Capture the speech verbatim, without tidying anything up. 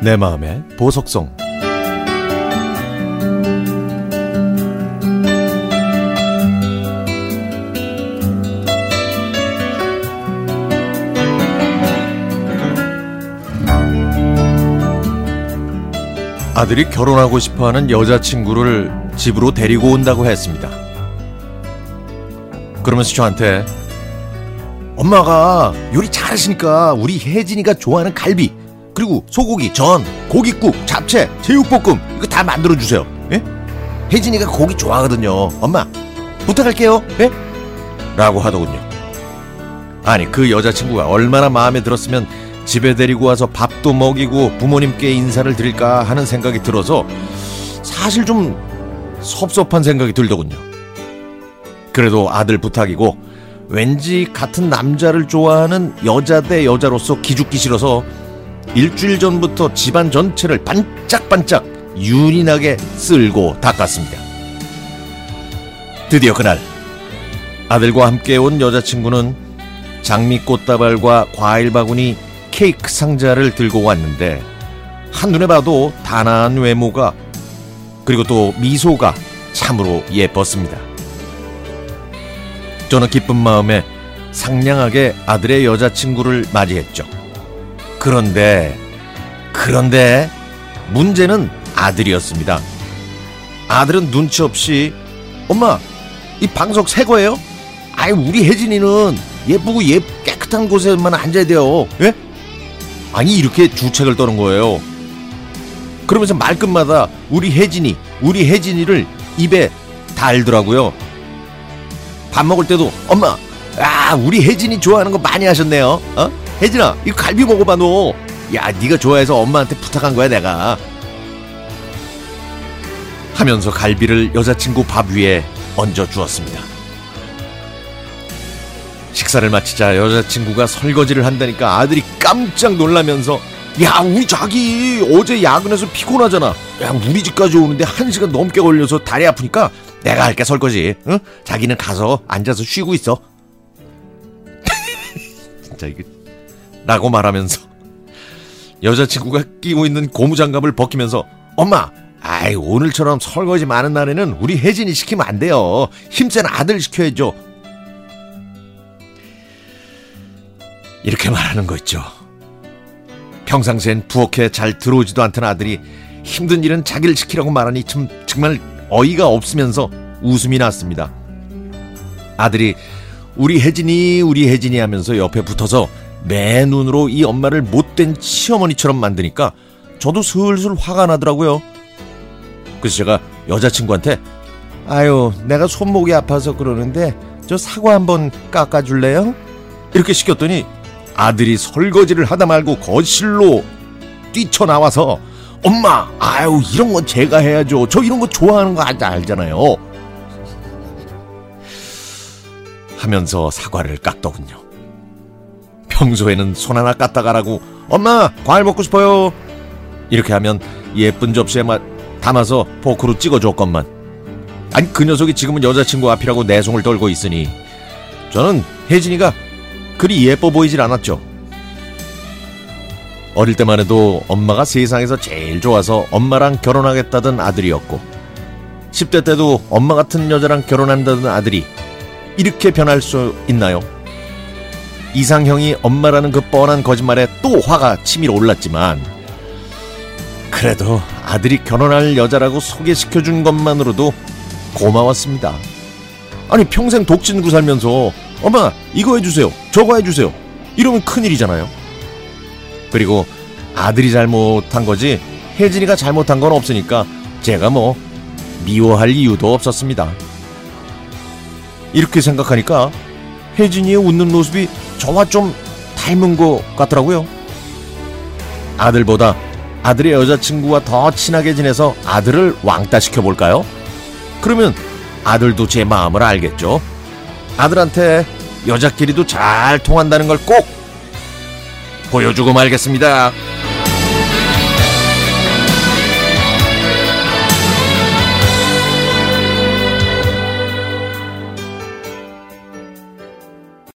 내 마음의 보석성. 아들이 결혼하고 싶어하는 여자친구를 집으로 데리고 온다고 했습니다. 그러면서 저한테 엄마가 요리 잘하시니까 우리 혜진이가 좋아하는 갈비, 그리고 소고기, 전, 고깃국, 잡채, 제육볶음 이거 다 만들어주세요. 예? 혜진이가 고기 좋아하거든요. 엄마 부탁할게요. 예? 라고 하더군요. 아니, 그 여자친구가 얼마나 마음에 들었으면 집에 데리고 와서 밥도 먹이고 부모님께 인사를 드릴까 하는 생각이 들어서 사실 좀 섭섭한 생각이 들더군요. 그래도 아들 부탁이고 왠지 같은 남자를 좋아하는 여자 대 여자로서 기죽기 싫어서 일주일 전부터 집안 전체를 반짝반짝 유린하게 쓸고 닦았습니다. 드디어 그날, 아들과 함께 온 여자친구는 장미꽃다발과 과일 바구니, 케이크 상자를 들고 왔는데 한눈에 봐도 단아한 외모가, 그리고 또 미소가 참으로 예뻤습니다. 저는 기쁜 마음에 상냥하게 아들의 여자친구를 맞이했죠. 그런데 그런데 문제는 아들이었습니다. 아들은 눈치 없이 엄마 이 방석 새 거예요? 아이 우리 혜진이는 예쁘고 예 깨끗한 곳에만 앉아야 돼요. 예? 아니 이렇게 주책을 떠는 거예요. 그러면서 말끝마다 우리 혜진이 우리 혜진이를 입에 달더라고요. 밥 먹을 때도 엄마 아 우리 혜진이 좋아하는 거 많이 하셨네요. 어? 혜진아 이거 갈비 먹어봐 너. 야 네가 좋아해서 엄마한테 부탁한 거야 내가. 하면서 갈비를 여자친구 밥 위에 얹어주었습니다. 식사를 마치자 여자친구가 설거지를 한다니까 아들이 깜짝 놀라면서 야 우리 자기 어제 야근해서 피곤하잖아. 야 우리 집까지 오는데 한 시간 넘게 걸려서 다리 아프니까 내가 할게 설거지. 응? 자기는 가서 앉아서 쉬고 있어. 진짜 이게 라고 말하면서 여자친구가 끼고 있는 고무장갑을 벗기면서 엄마 아이 오늘처럼 설거지 많은 날에는 우리 혜진이 시키면 안 돼요. 힘센 아들 시켜야죠. 이렇게 말하는 거 있죠. 평상시엔 부엌에 잘 들어오지도 않던 아들이 힘든 일은 자기를 시키라고 말하니 참 정말 어이가 없으면서 웃음이 났습니다. 아들이 우리 혜진이 우리 혜진이 하면서 옆에 붙어서 매 눈으로 이 엄마를 못된 시어머니처럼 만드니까 저도 슬슬 화가 나더라고요. 그래서 제가 여자친구한테 아유 내가 손목이 아파서 그러는데 저 사과 한번 깎아줄래요? 이렇게 시켰더니 아들이 설거지를 하다 말고 거실로 뛰쳐나와서 엄마 아유 이런 건 제가 해야죠. 저 이런 거 좋아하는 거 알잖아요. 하면서 사과를 깎더군요. 평소에는 손 하나 깠다 가라고 엄마 과일 먹고 싶어요 이렇게 하면 예쁜 접시에 담아서 포크로 찍어줬건만 아니 그 녀석이 지금은 여자친구 앞이라고 내숭을 떨고 있으니 저는 혜진이가 그리 예뻐 보이질 않았죠. 어릴 때만 해도 엄마가 세상에서 제일 좋아서 엄마랑 결혼하겠다던 아들이었고 십 대 때도 엄마 같은 여자랑 결혼한다던 아들이 이렇게 변할 수 있나요? 이상형이 엄마라는 그 뻔한 거짓말에 또 화가 치밀어 올랐지만 그래도 아들이 결혼할 여자라고 소개시켜준 것만으로도 고마웠습니다. 아니 평생 독신구 살면서 엄마 이거 해주세요 저거 해주세요 이러면 큰일이잖아요. 그리고 아들이 잘못한 거지 혜진이가 잘못한 건 없으니까 제가 뭐 미워할 이유도 없었습니다. 이렇게 생각하니까 혜진이의 웃는 모습이 저와 좀 닮은 것 같더라고요. 아들보다 아들의 여자친구와 더 친하게 지내서 아들을 왕따시켜볼까요? 그러면 아들도 제 마음을 알겠죠. 아들한테 여자끼리도 잘 통한다는 걸 꼭 보여주고 말겠습니다.